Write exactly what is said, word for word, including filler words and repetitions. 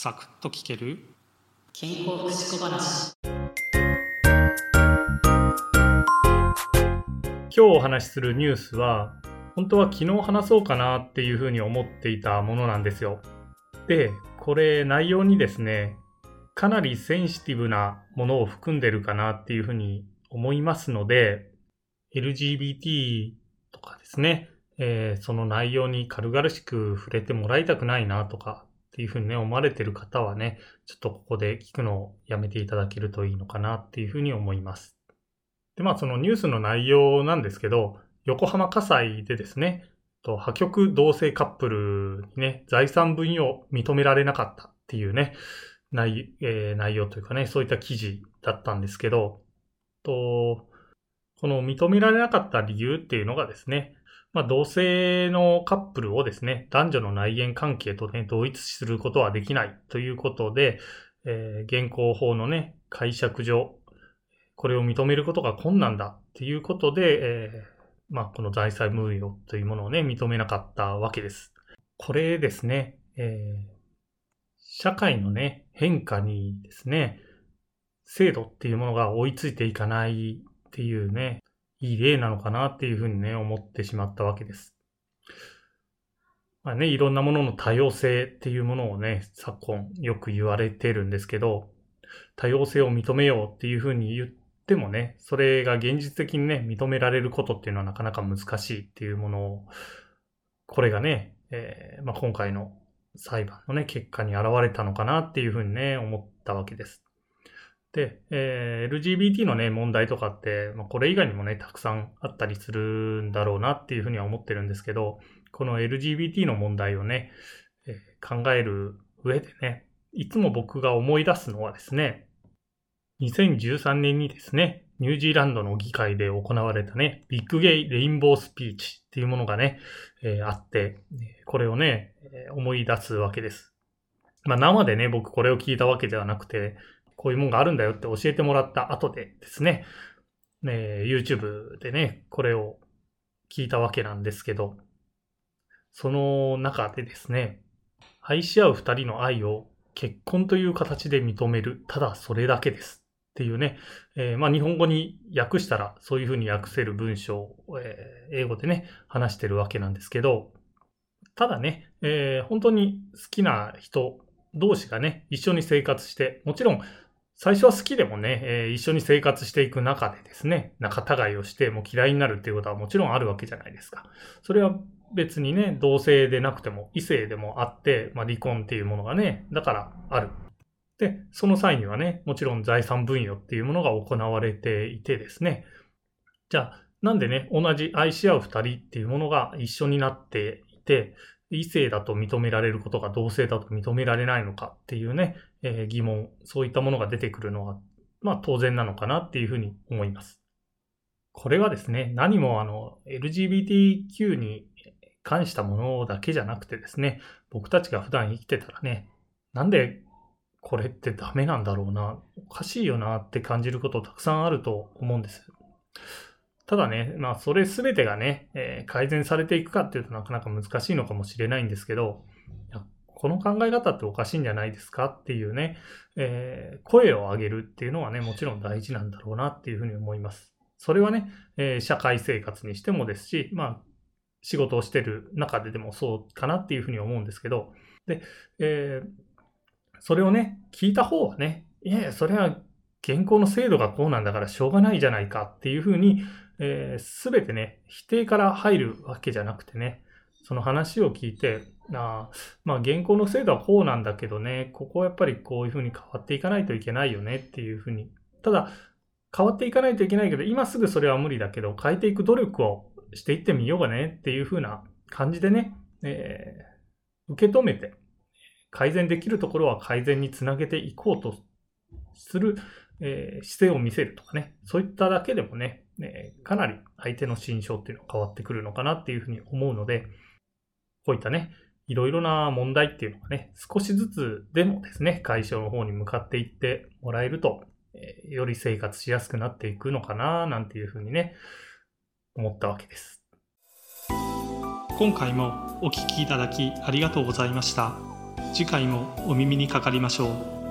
サクッと聞ける健康福祉小話。今日お話しするニュースは本当は昨日話そうかなっていうふうに思っていたものなんですよ。で、これ内容にですね、かなりセンシティブなものを含んでるかなっていうふうに思いますので、 エルジービーティー とかですね、えー、その内容に軽々しく触れてもらいたくないなとかっていうふうにね、思われてる方はね、ちょっとここで聞くのをやめていただけるといいのかなっていうふうに思います。で、まあそのニュースの内容なんですけど、横浜家裁でですね、と破局同性カップルにね、財産分与を認められなかったっていうね、内、えー、内容というかね、そういった記事だったんですけど、とこの認められなかった理由っていうのがですね、まあ、同性のカップルをですね、男女の内縁関係とね、同一視することはできないということで、えー、現行法のね、解釈上、これを認めることが困難だということで、えー、まあ、この財産分与というものをね、認めなかったわけです。これですね、えー、社会のね、変化にですね、制度っていうものが追いついていかないっていうね、いい例なのかなっていうふうにね、思ってしまったわけです。まあね、いろんなものの多様性っていうものをね、昨今よく言われてるんですけど、多様性を認めようっていうふうに言ってもね、それが現実的にね、認められることっていうのはなかなか難しいっていうものを、これがね、えーまあ、今回の裁判のね、結果に現れたのかなっていうふうにね、思ったわけです。で、えー、エルジービーティー のね、問題とかって、まあ、これ以外にもね、たくさんあったりするんだろうなっていうふうには思ってるんですけど、この エルジービーティー の問題をね、えー、考える上でね、いつも僕が思い出すのはですね、にせんじゅうさんねんにですね、ニュージーランドの議会で行われたね、ビッグゲイレインボースピーチっていうものがね、えー、あって、これをね、思い出すわけです。まあ、生でね、僕これを聞いたわけではなくて、こういうもんがあるんだよって教えてもらった後でですね、ね YouTube でね、これを聞いたわけなんですけど、その中でですね、愛し合う二人の愛を結婚という形で認める、ただそれだけですっていうね、えー、まあ日本語に訳したらそういうふうに訳せる文章を、えー、英語でね、話してるわけなんですけど、ただね、えー、本当に好きな人同士がね、一緒に生活して、もちろん、最初は好きでもね、えー、一緒に生活していく中でですね、仲違いをしてもう嫌いになるっていうことはもちろんあるわけじゃないですか。それは別にね、同性でなくても異性でもあって、まあ、離婚っていうものがね、だからある。で、その際にはね、もちろん財産分与っていうものが行われていてですね、じゃあなんでね、同じ愛し合う二人っていうものが一緒になっていて、異性だと認められることが同性だと認められないのかっていうね、えー、疑問、そういったものが出てくるのは、まあ当然なのかなっていうふうに思います。これはですね、何もあの エルジービーティーキュー に関したものだけじゃなくてですね、僕たちが普段生きてたらね、なんでこれってダメなんだろうな、おかしいよなって感じることたくさんあると思うんです。ただね、まあそれすべてがね、えー、改善されていくかっていうとなかなか難しいのかもしれないんですけど、この考え方っておかしいんじゃないですかっていうね、えー、声を上げるっていうのはね、もちろん大事なんだろうなっていうふうに思います。それはね、えー、社会生活にしてもですし、まあ仕事をしてる中ででもそうかなっていうふうに思うんですけど、で、えー、それをね、聞いた方はね、いやいや、それは現行の制度がこうなんだからしょうがないじゃないかっていうふうに、えー、全てね、否定から入るわけじゃなくてね、その話を聞いて、あまあ現行の制度はこうなんだけどね、ここはやっぱりこういうふうに変わっていかないといけないよねっていうふうに、ただ変わっていかないといけないけど、今すぐそれは無理だけど、変えていく努力をしていってみようがねっていうふうな感じでね、えー、受け止めて、改善できるところは改善につなげていこうとする、えー、姿勢を見せるとかね、そういっただけでもね、ね、かなり相手の心象っていうのが変わってくるのかなっていうふうに思うので、こういったね、いろいろな問題っていうのがね、少しずつでもですね、解消の方に向かっていってもらえると、えー、より生活しやすくなっていくのかななんていうふうにね、思ったわけです。今回もお聞きいただきありがとうございました。次回もお耳にかかりましょう。